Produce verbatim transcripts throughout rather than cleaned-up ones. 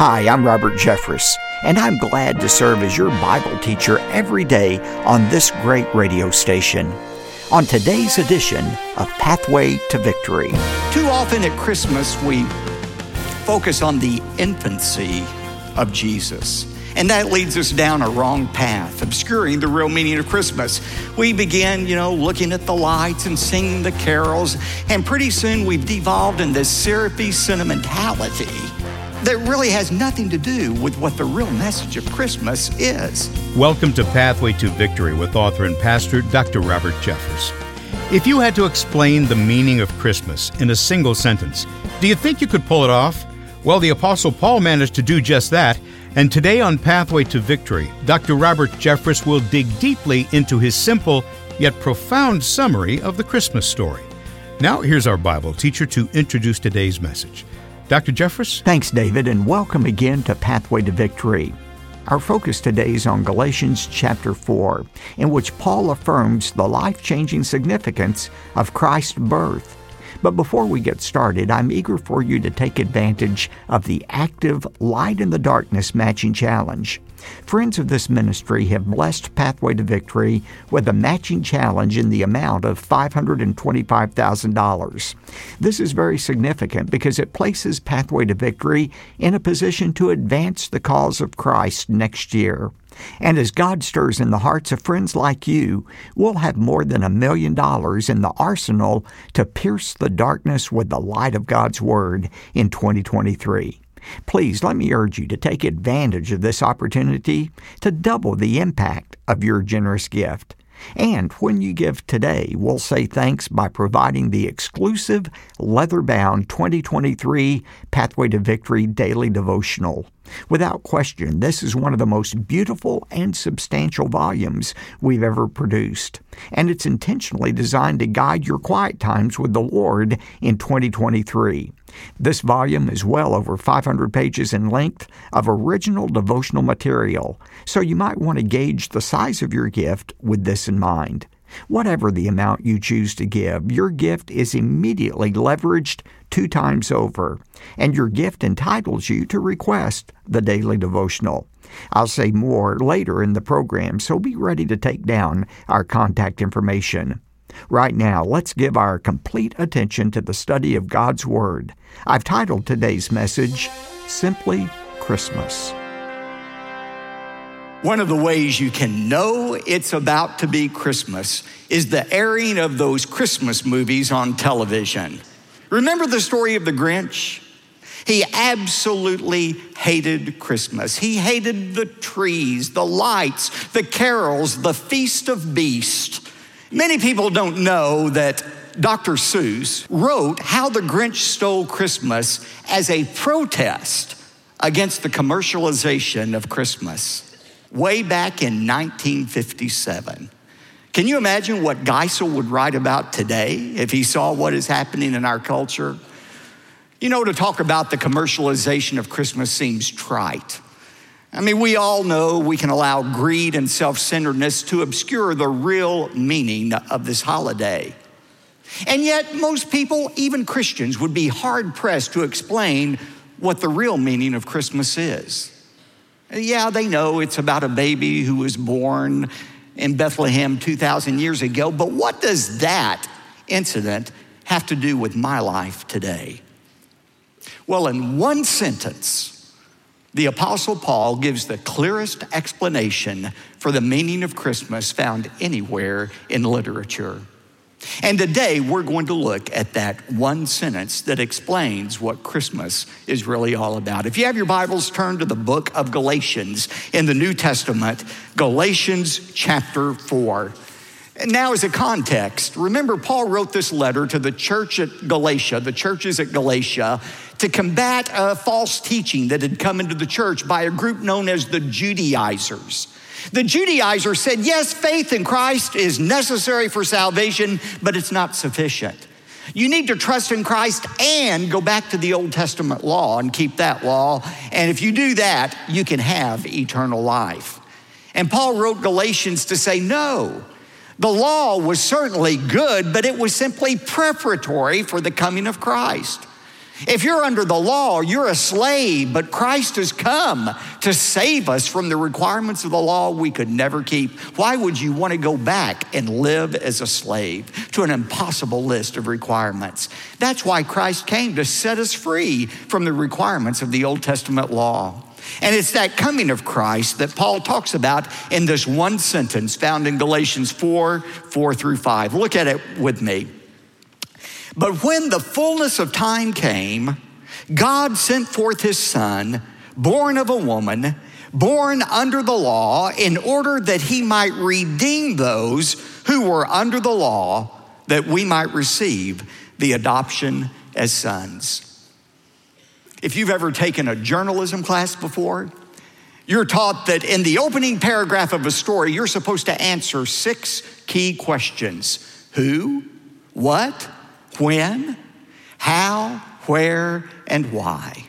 Hi, I'm Robert Jeffress, and I'm glad to serve as your Bible teacher every day on this great radio station. On today's edition of Pathway to Victory. Too often at Christmas, we focus on the infancy of Jesus, and that leads us down a wrong path, obscuring the real meaning of Christmas. We begin, you know, looking at the lights and singing the carols, and pretty soon we've devolved into syrupy sentimentality that really has nothing to do with what the real message of Christmas is. Welcome to Pathway to Victory with author and pastor Doctor Robert Jeffress. If you had to explain the meaning of Christmas in a single sentence, do you think you could pull it off? Well, the Apostle Paul managed to do just that, and today on Pathway to Victory, Doctor Robert Jeffress will dig deeply into his simple yet profound summary of the Christmas story. Now, here's our Bible teacher to introduce today's message. Doctor Jeffress? Thanks, David, and welcome again to Pathway to Victory. Our focus today is on Galatians chapter four, in which Paul affirms the life-changing significance of Christ's birth. But before we get started, I'm eager for you to take advantage of the active Light in the Darkness matching challenge. Friends of this ministry have blessed Pathway to Victory with a matching challenge in the amount of five hundred twenty-five thousand dollars. This is very significant because it places Pathway to Victory in a position to advance the cause of Christ next year. And as God stirs in the hearts of friends like you, we'll have more than a million dollars in the arsenal to pierce the darkness with the light of God's Word in twenty twenty-three. Please let me urge you to take advantage of this opportunity to double the impact of your generous gift. And when you give today, we'll say thanks by providing the exclusive leather-bound twenty twenty-three Pathway to Victory Daily Devotional. Without question, this is one of the most beautiful and substantial volumes we've ever produced, and it's intentionally designed to guide your quiet times with the Lord in twenty twenty-three. This volume is well over five hundred pages in length of original devotional material, so you might want to gauge the size of your gift with this in mind. Whatever the amount you choose to give, your gift is immediately leveraged two times over, and your gift entitles you to request the daily devotional. I'll say more later in the program, so be ready to take down our contact information. Right now, let's give our complete attention to the study of God's Word. I've titled today's message, Simply Christmas. One of the ways you can know it's about to be Christmas is the airing of those Christmas movies on television. Remember the story of the Grinch? He absolutely hated Christmas. He hated the trees, the lights, the carols, the feast of beasts. Many people don't know that Doctor Seuss wrote How the Grinch Stole Christmas as a protest against the commercialization of Christmas. Way back in nineteen fifty-seven. Can you imagine what Geisel would write about today if he saw what is happening in our culture? You know, to talk about the commercialization of Christmas seems trite. I mean, we all know we can allow greed and self-centeredness to obscure the real meaning of this holiday. And yet, most people, even Christians, would be hard-pressed to explain what the real meaning of Christmas is. Yeah, they know it's about a baby who was born in Bethlehem two thousand years ago, but what does that incident have to do with my life today? Well, in one sentence, the Apostle Paul gives the clearest explanation for the meaning of Christmas found anywhere in literature. And today, we're going to look at that one sentence that explains what Christmas is really all about. If you have your Bibles, turn to the book of Galatians in the New Testament, Galatians chapter four. And now as a context, remember Paul wrote this letter to the church at Galatia, the churches at Galatia, to combat a false teaching that had come into the church by a group known as the Judaizers. The Judaizer said, yes, faith in Christ is necessary for salvation, but it's not sufficient. You need to trust in Christ and go back to the Old Testament law and keep that law. And if you do that, you can have eternal life. And Paul wrote Galatians to say, no, the law was certainly good, but it was simply preparatory for the coming of Christ. If you're under the law, you're a slave, but Christ has come to save us from the requirements of the law we could never keep. Why would you want to go back and live as a slave to an impossible list of requirements? That's why Christ came, to set us free from the requirements of the Old Testament law. And it's that coming of Christ that Paul talks about in this one sentence found in Galatians four, four through five. Look at it with me. But when the fullness of time came, God sent forth his son, born of a woman, born under the law, in order that he might redeem those who were under the law, that we might receive the adoption as sons. If you've ever taken a journalism class before, you're taught that in the opening paragraph of a story, you're supposed to answer six key questions. Who, what, when, how, where, and why?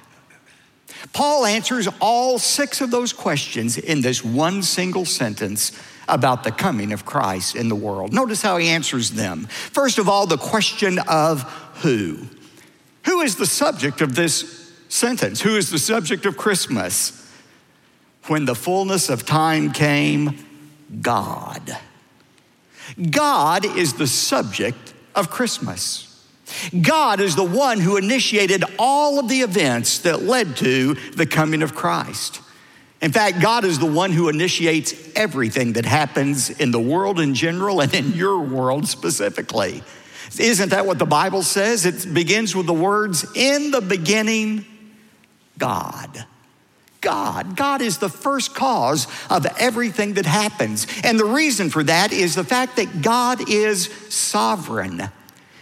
Paul answers all six of those questions in this one single sentence about the coming of Christ in the world. Notice how he answers them. First of all, the question of who. Who is the subject of this sentence? Who is the subject of Christmas? When the fullness of time came, God. God is the subject of Christmas. God is the one who initiated all of the events that led to the coming of Christ. In fact, God is the one who initiates everything that happens in the world in general and in your world specifically. Isn't that what the Bible says? It begins with the words, in the beginning, God. God. God is the first cause of everything that happens. And the reason for that is the fact that God is sovereign.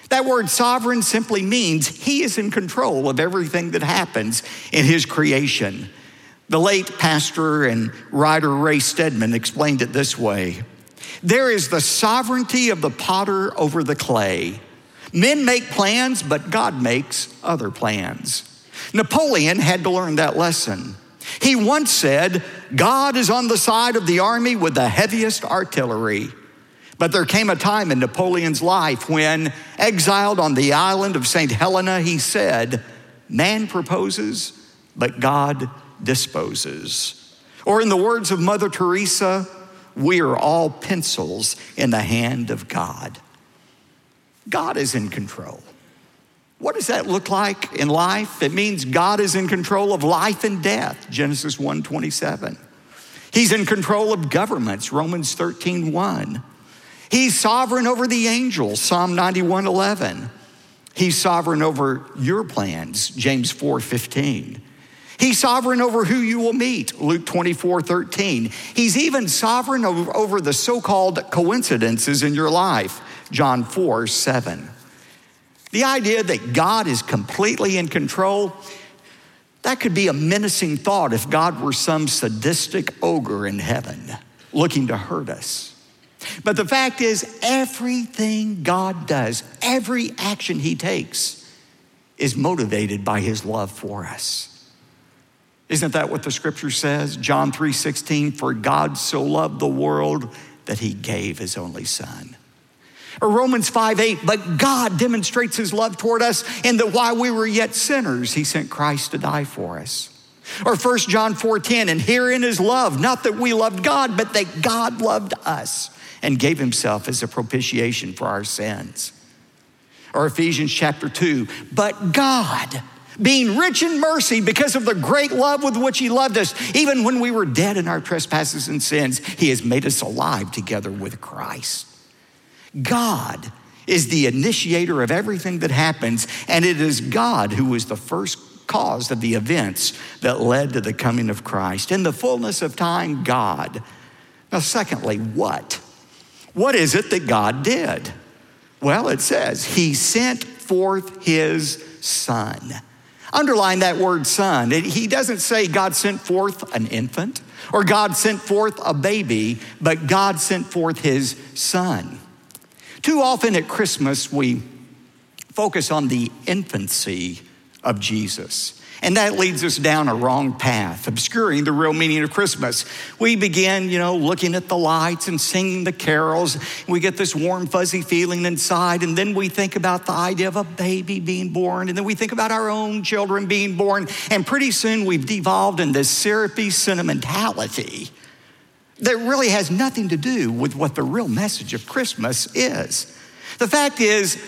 That word sovereign simply means he is in control of everything that happens in his creation. The late pastor and writer Ray Steadman explained it this way. There is the sovereignty of the potter over the clay. Men make plans, but God makes other plans. Napoleon had to learn that lesson. He once said, God is on the side of the army with the heaviest artillery. But there came a time in Napoleon's life when, exiled on the island of Saint Helena, he said, man proposes, but God disposes. Or in the words of Mother Teresa, we are all pencils in the hand of God. God is in control. What does that look like in life? It means God is in control of life and death, Genesis one twenty-seven. He's in control of governments, Romans thirteen one. He's sovereign over the angels, Psalm ninety-one eleven. He's sovereign over your plans, James four fifteen. He's sovereign over who you will meet, Luke twenty-four thirteen. He's even sovereign over the so-called coincidences in your life, John four seven. The idea that God is completely in control, that could be a menacing thought if God were some sadistic ogre in heaven looking to hurt us. But the fact is, everything God does, every action he takes, is motivated by his love for us. Isn't that what the scripture says? John three sixteen, for God so loved the world that he gave his only son. Or Romans five eight, but God demonstrates his love toward us in that while we were yet sinners, he sent Christ to die for us. Or First John four ten, and herein is love, not that we loved God, but that God loved us and gave himself as a propitiation for our sins. Or Ephesians chapter two, but God, being rich in mercy because of the great love with which he loved us, even when we were dead in our trespasses and sins, he has made us alive together with Christ. God is the initiator of everything that happens, and it is God who was the first cause of the events that led to the coming of Christ. In the fullness of time, God. Now, secondly, what? What is it that God did? Well, it says, he sent forth his son. Underline that word son. He doesn't say God sent forth an infant or God sent forth a baby, but God sent forth his son. Too often at Christmas, we focus on the infancy of Jesus. And that leads us down a wrong path, obscuring the real meaning of Christmas. We begin, you know, looking at the lights and singing the carols. We get this warm, fuzzy feeling inside. And then we think about the idea of a baby being born. And then we think about our own children being born. And pretty soon we've devolved into syrupy sentimentality that really has nothing to do with what the real message of Christmas is. The fact is,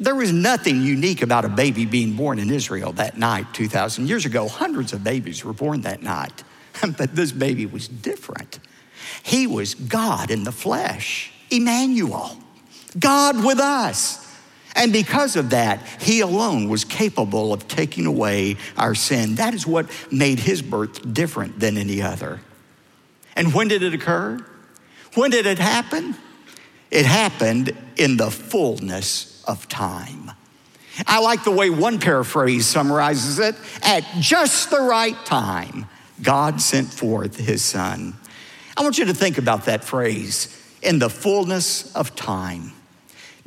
there was nothing unique about a baby being born in Israel that night two thousand years ago. Hundreds of babies were born that night, but this baby was different. He was God in the flesh, Emmanuel, God with us. And because of that, he alone was capable of taking away our sin. That is what made his birth different than any other. And when did it occur? When did it happen? It happened in the fullness of time. I like the way one paraphrase summarizes it. At just the right time, God sent forth his son. I want you to think about that phrase, in the fullness of time.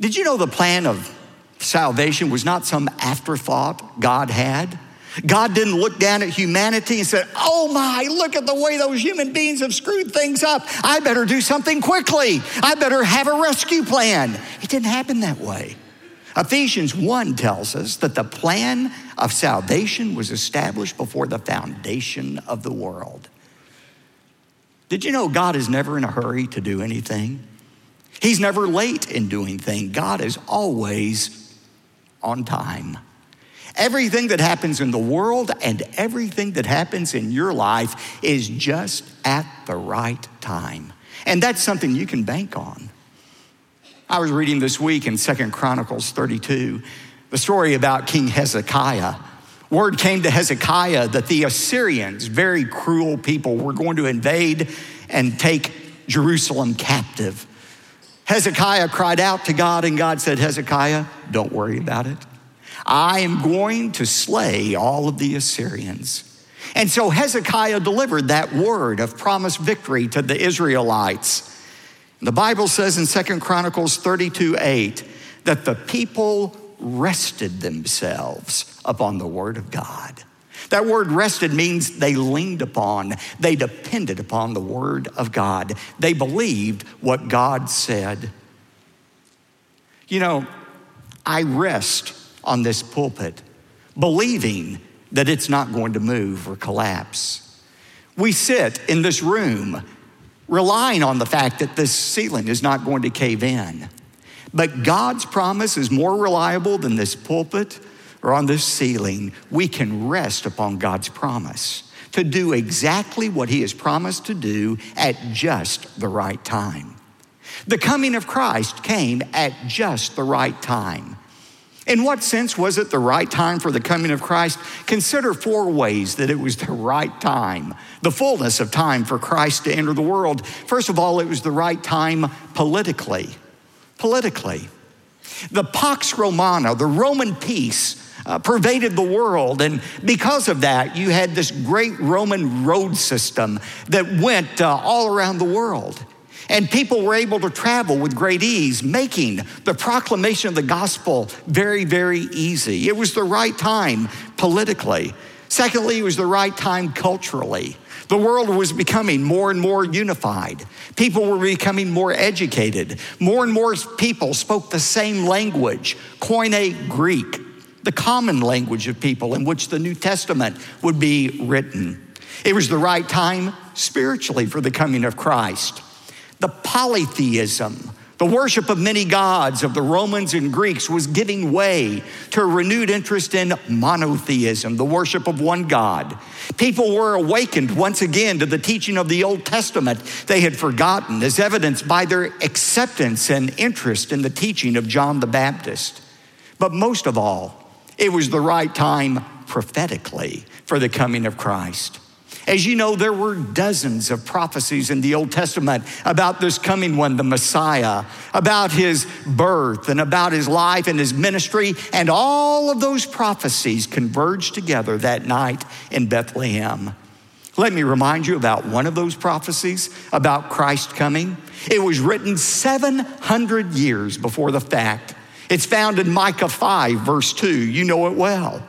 Did you know the plan of salvation was not some afterthought God had? God didn't look down at humanity and say, oh my, look at the way those human beings have screwed things up. I better do something quickly. I better have a rescue plan. It didn't happen that way. Ephesians one tells us that the plan of salvation was established before the foundation of the world. Did you know God is never in a hurry to do anything? He's never late in doing things. God is always on time. Everything that happens in the world and everything that happens in your life is just at the right time. And that's something you can bank on. I was reading this week in Second Chronicles thirty-two, the story about King Hezekiah. Word came to Hezekiah that the Assyrians, very cruel people, were going to invade and take Jerusalem captive. Hezekiah cried out to God, and God said, Hezekiah, don't worry about it. I am going to slay all of the Assyrians. And so Hezekiah delivered that word of promised victory to the Israelites. The Bible says in Second Chronicles thirty-two eight that the people rested themselves upon the word of God. That word rested means they leaned upon, they depended upon the word of God. They believed what God said. You know, I rest on this pulpit, believing that it's not going to move or collapse. We sit in this room relying on the fact that this ceiling is not going to cave in. But God's promise is more reliable than this pulpit or on this ceiling. We can rest upon God's promise to do exactly what he has promised to do at just the right time. The coming of Christ came at just the right time. In what sense was it the right time for the coming of Christ? Consider four ways that it was the right time, the fullness of time for Christ to enter the world. First of all, it was the right time politically. Politically. The Pax Romana, the Roman peace, uh, pervaded the world. And because of that, you had this great Roman road system that went uh, all around the world. And people were able to travel with great ease, making the proclamation of the gospel very, very easy. It was the right time politically. Secondly, it was the right time culturally. The world was becoming more and more unified. People were becoming more educated. More and more people spoke the same language, Koine Greek, the common language of people in which the New Testament would be written. It was the right time spiritually for the coming of Christ. The polytheism, the worship of many gods of the Romans and Greeks was giving way to a renewed interest in monotheism, the worship of one God. People were awakened once again to the teaching of the Old Testament they had forgotten, as evidenced by their acceptance and interest in the teaching of John the Baptist. But most of all, it was the right time prophetically for the coming of Christ. As you know, there were dozens of prophecies in the Old Testament about this coming one, the Messiah, about his birth and about his life and his ministry. And all of those prophecies converged together that night in Bethlehem. Let me remind you about one of those prophecies about Christ coming. It was written seven hundred years before the fact. It's found in Micah five, verse two. You know it well.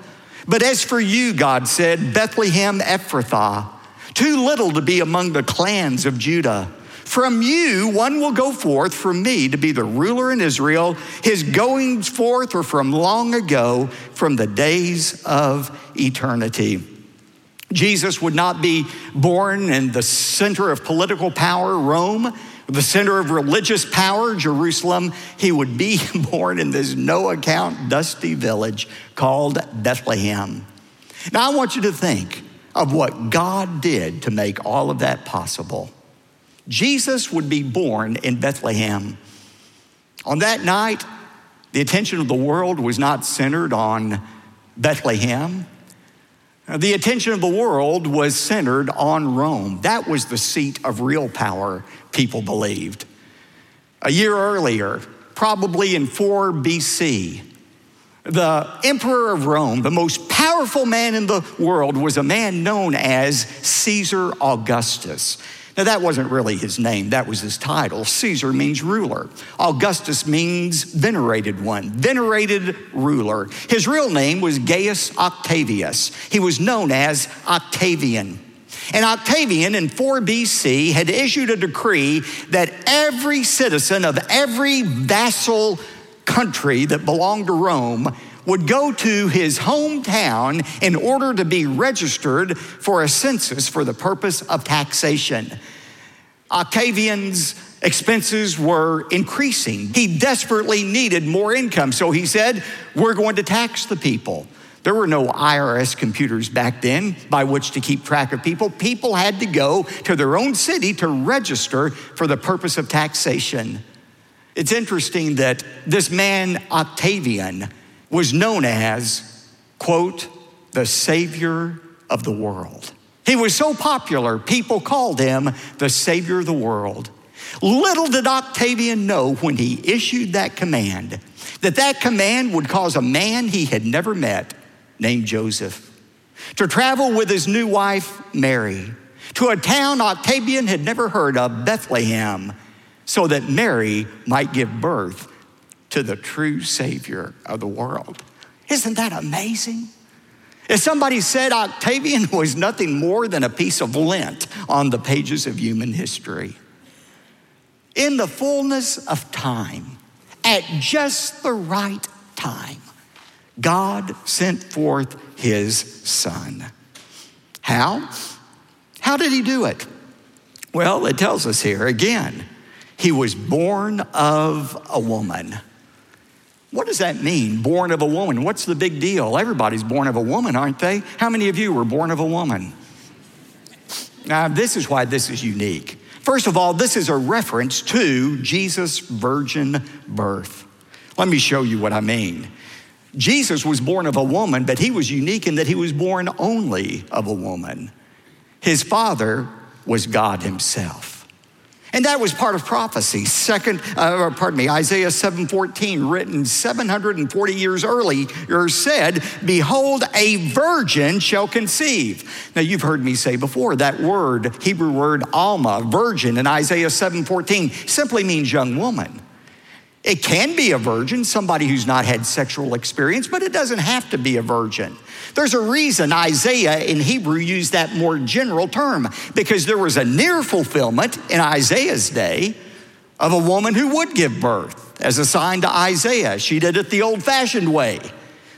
But as for you, God said, Bethlehem Ephrathah, too little to be among the clans of Judah. From you, one will go forth from me to be the ruler in Israel. His goings forth are from long ago, from the days of eternity. Jesus would not be born in the center of political power, Rome, the center of religious power, Jerusalem. He would be born in this no-account, dusty village called Bethlehem. Now, I want you to think of what God did to make all of that possible. Jesus would be born in Bethlehem. On that night, the attention of the world was not centered on Bethlehem. The attention of the world was centered on Rome. That was the seat of real power, people believed. A year earlier, probably in four B C, the emperor of Rome, the most powerful man in the world, was a man known as Caesar Augustus. Now, that wasn't really his name. That was his title. Caesar means ruler. Augustus means venerated one, venerated ruler. His real name was Gaius Octavius. He was known as Octavian. And Octavian in four B C had issued a decree that every citizen of every vassal country that belonged to Rome would go to his hometown in order to be registered for a census for the purpose of taxation. Octavian's expenses were increasing. He desperately needed more income, so he said, we're going to tax the people. There were no I R S computers back then by which to keep track of people. People had to go to their own city to register for the purpose of taxation. It's interesting that this man, Octavian, was known as, quote, the savior of the world. He was so popular, people called him the savior of the world. Little did Octavian know when he issued that command, that that command would cause a man he had never met, named Joseph, to travel with his new wife, Mary, to a town Octavian had never heard of, Bethlehem, so that Mary might give birth to the true savior of the world. Isn't that amazing? If somebody said Octavian was nothing more than a piece of lint on the pages of human history. In the fullness of time, at just the right time, God sent forth his son. How? How did he do it? Well, it tells us here again, he was born of a woman. What does that mean, born of a woman? What's the big deal? Everybody's born of a woman, aren't they? How many of you were born of a woman? Now, this is why this is unique. First of all, this is a reference to Jesus' virgin birth. Let me show you what I mean. Jesus was born of a woman, but he was unique in that he was born only of a woman. His father was God himself. And that was part of prophecy. Second, uh, pardon me, Isaiah seven fourteen, written seven hundred forty years earlier, said, behold, a virgin shall conceive. Now, you've heard me say before, that word, Hebrew word alma, virgin, in Isaiah seven fourteen, simply means young woman. It can be a virgin, somebody who's not had sexual experience, but it doesn't have to be a virgin. There's a reason Isaiah in Hebrew used that more general term, because there was a near fulfillment in Isaiah's day of a woman who would give birth as a sign to Isaiah. She did it the old-fashioned way,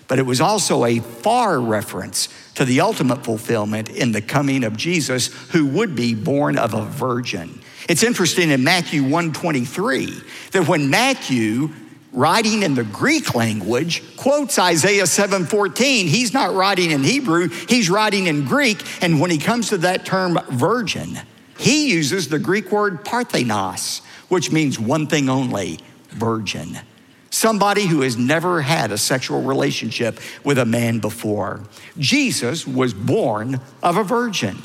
but it was also a far reference to the ultimate fulfillment in the coming of Jesus, who would be born of a virgin. It's interesting in Matthew one twenty-three that when Matthew, writing in the Greek language, quotes Isaiah seven fourteen, he's not writing in Hebrew, he's writing in Greek. And when he comes to that term virgin, he uses the Greek word parthenos, which means one thing only, virgin. Somebody who has never had a sexual relationship with a man before. Jesus was born of a virgin.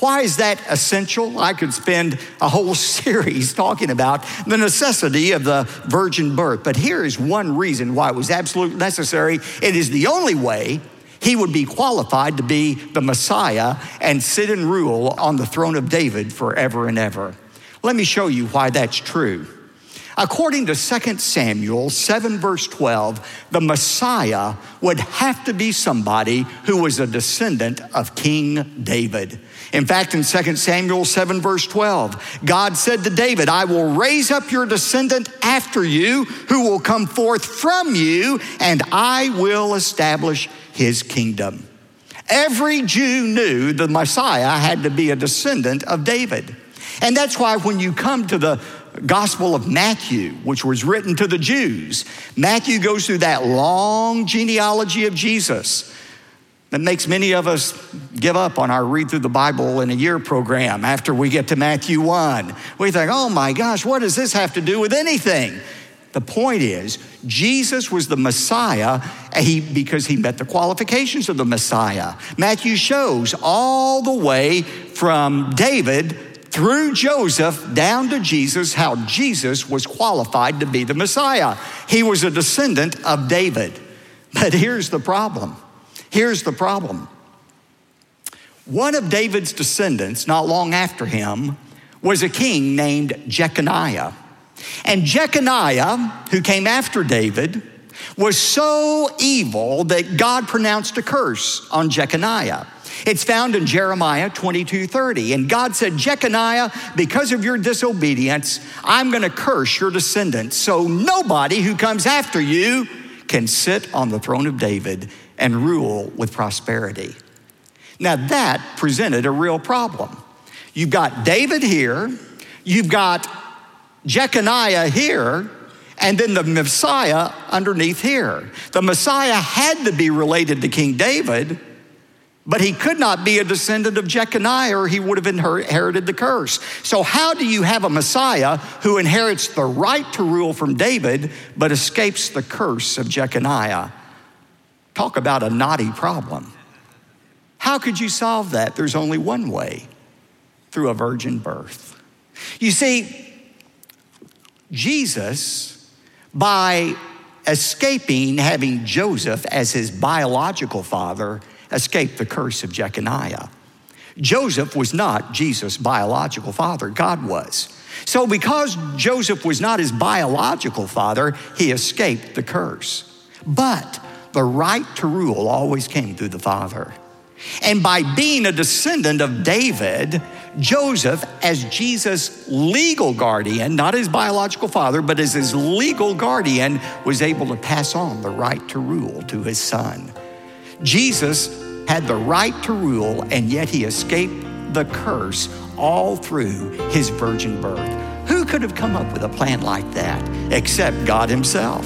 Why is that essential? I could spend a whole series talking about the necessity of the virgin birth, but here is one reason why it was absolutely necessary. It is the only way he would be qualified to be the Messiah and sit and rule on the throne of David forever and ever. Let me show you why that's true. According to Second Samuel seven verse twelve, the Messiah would have to be somebody who was a descendant of King David. In fact, in Second Samuel seven verse twelve, God said to David, I will raise up your descendant after you who will come forth from you, and I will establish his kingdom. Every Jew knew the Messiah had to be a descendant of David. And that's why when you come to the Gospel of Matthew, which was written to the Jews, Matthew goes through that long genealogy of Jesus that makes many of us give up on our read through the Bible in a year program after we get to Matthew one. We think, oh my gosh, what does this have to do with anything? The point is, Jesus was the Messiah he, because he met the qualifications of the Messiah. Matthew shows all the way from David through Joseph down to Jesus, how Jesus was qualified to be the Messiah. He was a descendant of David. But here's the problem. Here's the problem. One of David's descendants, not long after him, was a king named Jeconiah. And Jeconiah, who came after David, was so evil that God pronounced a curse on Jeconiah. It's found in Jeremiah twenty-two thirty. And God said, Jeconiah, because of your disobedience, I'm going to curse your descendants. So nobody who comes after you can sit on the throne of David and rule with prosperity. Now that presented a real problem. You've got David here. You've got Jeconiah here. And then the Messiah underneath here. The Messiah had to be related to King David, but he could not be a descendant of Jeconiah or he would have inherited the curse. So how do you have a Messiah who inherits the right to rule from David but escapes the curse of Jeconiah? Talk about a knotty problem. How could you solve that? There's only one way, through a virgin birth. You see, Jesus, by escaping having Joseph as his biological father, escaped the curse of Jeconiah. Joseph was not Jesus' biological father, God was. So because Joseph was not his biological father, he escaped the curse. But the right to rule always came through the father. And by being a descendant of David, Joseph, as Jesus' legal guardian, not his biological father, but as his legal guardian, was able to pass on the right to rule to his son. Jesus had the right to rule, and yet he escaped the curse all through his virgin birth. Who could have come up with a plan like that except God himself?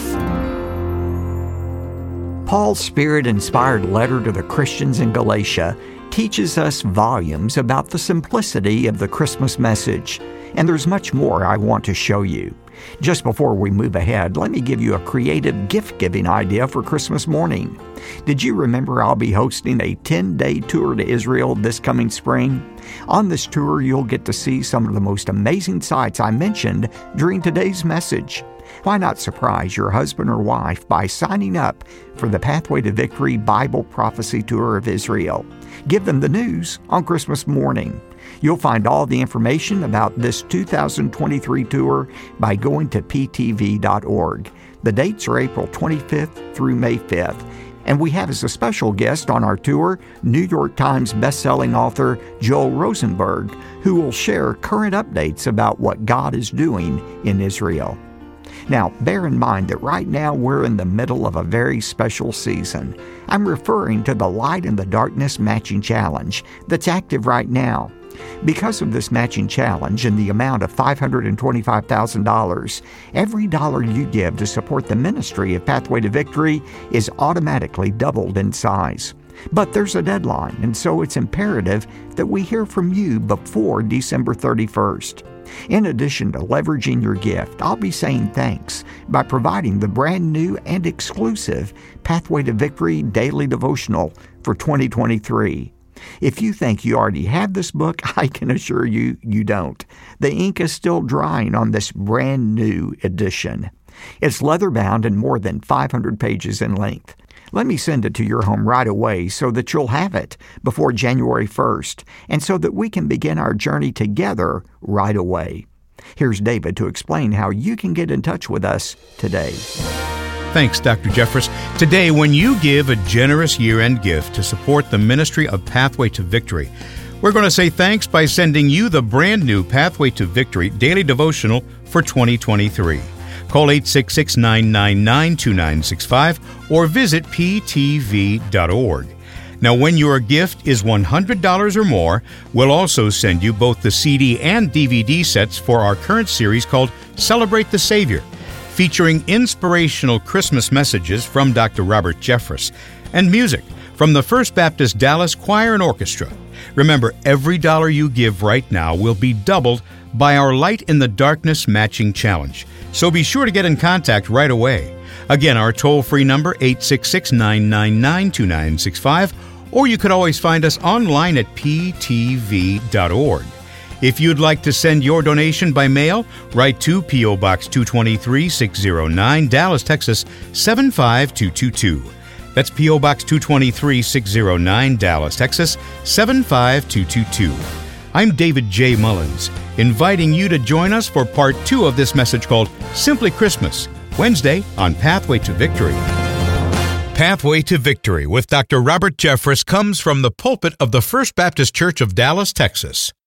Paul's Spirit-inspired letter to the Christians in Galatia teaches us volumes about the simplicity of the Christmas message, and there's much more I want to show you. Just before we move ahead, let me give you a creative gift-giving idea for Christmas morning. Did you remember I'll be hosting a ten-day tour to Israel this coming spring? On this tour, you'll get to see some of the most amazing sights I mentioned during today's message. Why not surprise your husband or wife by signing up for the Pathway to Victory Bible Prophecy Tour of Israel? Give them the news on Christmas morning. You'll find all the information about this two thousand twenty-three tour by going to p t v dot org. The dates are April twenty-fifth through May fifth. And we have as a special guest on our tour, New York Times bestselling author Joel Rosenberg, who will share current updates about what God is doing in Israel. Now, bear in mind that right now we're in the middle of a very special season. I'm referring to the Light and the Darkness Matching Challenge that's active right now. Because of this matching challenge and the amount of five hundred twenty-five thousand dollars, every dollar you give to support the ministry of Pathway to Victory is automatically doubled in size. But there's a deadline, and so it's imperative that we hear from you before December thirty-first. In addition to leveraging your gift, I'll be saying thanks by providing the brand new and exclusive Pathway to Victory Daily Devotional for twenty twenty-three. If you think you already have this book, I can assure you, you don't. The ink is still drying on this brand new edition. It's leather-bound and more than five hundred pages in length. Let me send it to your home right away so that you'll have it before January first and so that we can begin our journey together right away. Here's David to explain how you can get in touch with us today. Thanks, Doctor Jeffress. Today, when you give a generous year-end gift to support the ministry of Pathway to Victory, we're going to say thanks by sending you the brand new Pathway to Victory Daily Devotional for twenty twenty-three. Call eight six six, nine nine nine, two nine six five or visit p t v dot org. Now, when your gift is one hundred dollars or more, we'll also send you both the C D and D V D sets for our current series called Celebrate the Savior, featuring inspirational Christmas messages from Doctor Robert Jeffress and music from the First Baptist Dallas Choir and Orchestra. Remember, every dollar you give right now will be doubled by our Light in the Darkness Matching Challenge. So be sure to get in contact right away. Again, our toll-free number, eight six six, nine nine nine, two nine six five, or you could always find us online at p t v dot org. If you'd like to send your donation by mail, write to P O. Box two two three, six zero nine, Dallas, Texas, seven five two two two. That's P O. Box two two three, six zero nine, Dallas, Texas, seven five two two two. I'm David J. Mullins, inviting you to join us for part two of this message called Simply Christmas, Wednesday on Pathway to Victory. Pathway to Victory with Doctor Robert Jeffress comes from the pulpit of the First Baptist Church of Dallas, Texas.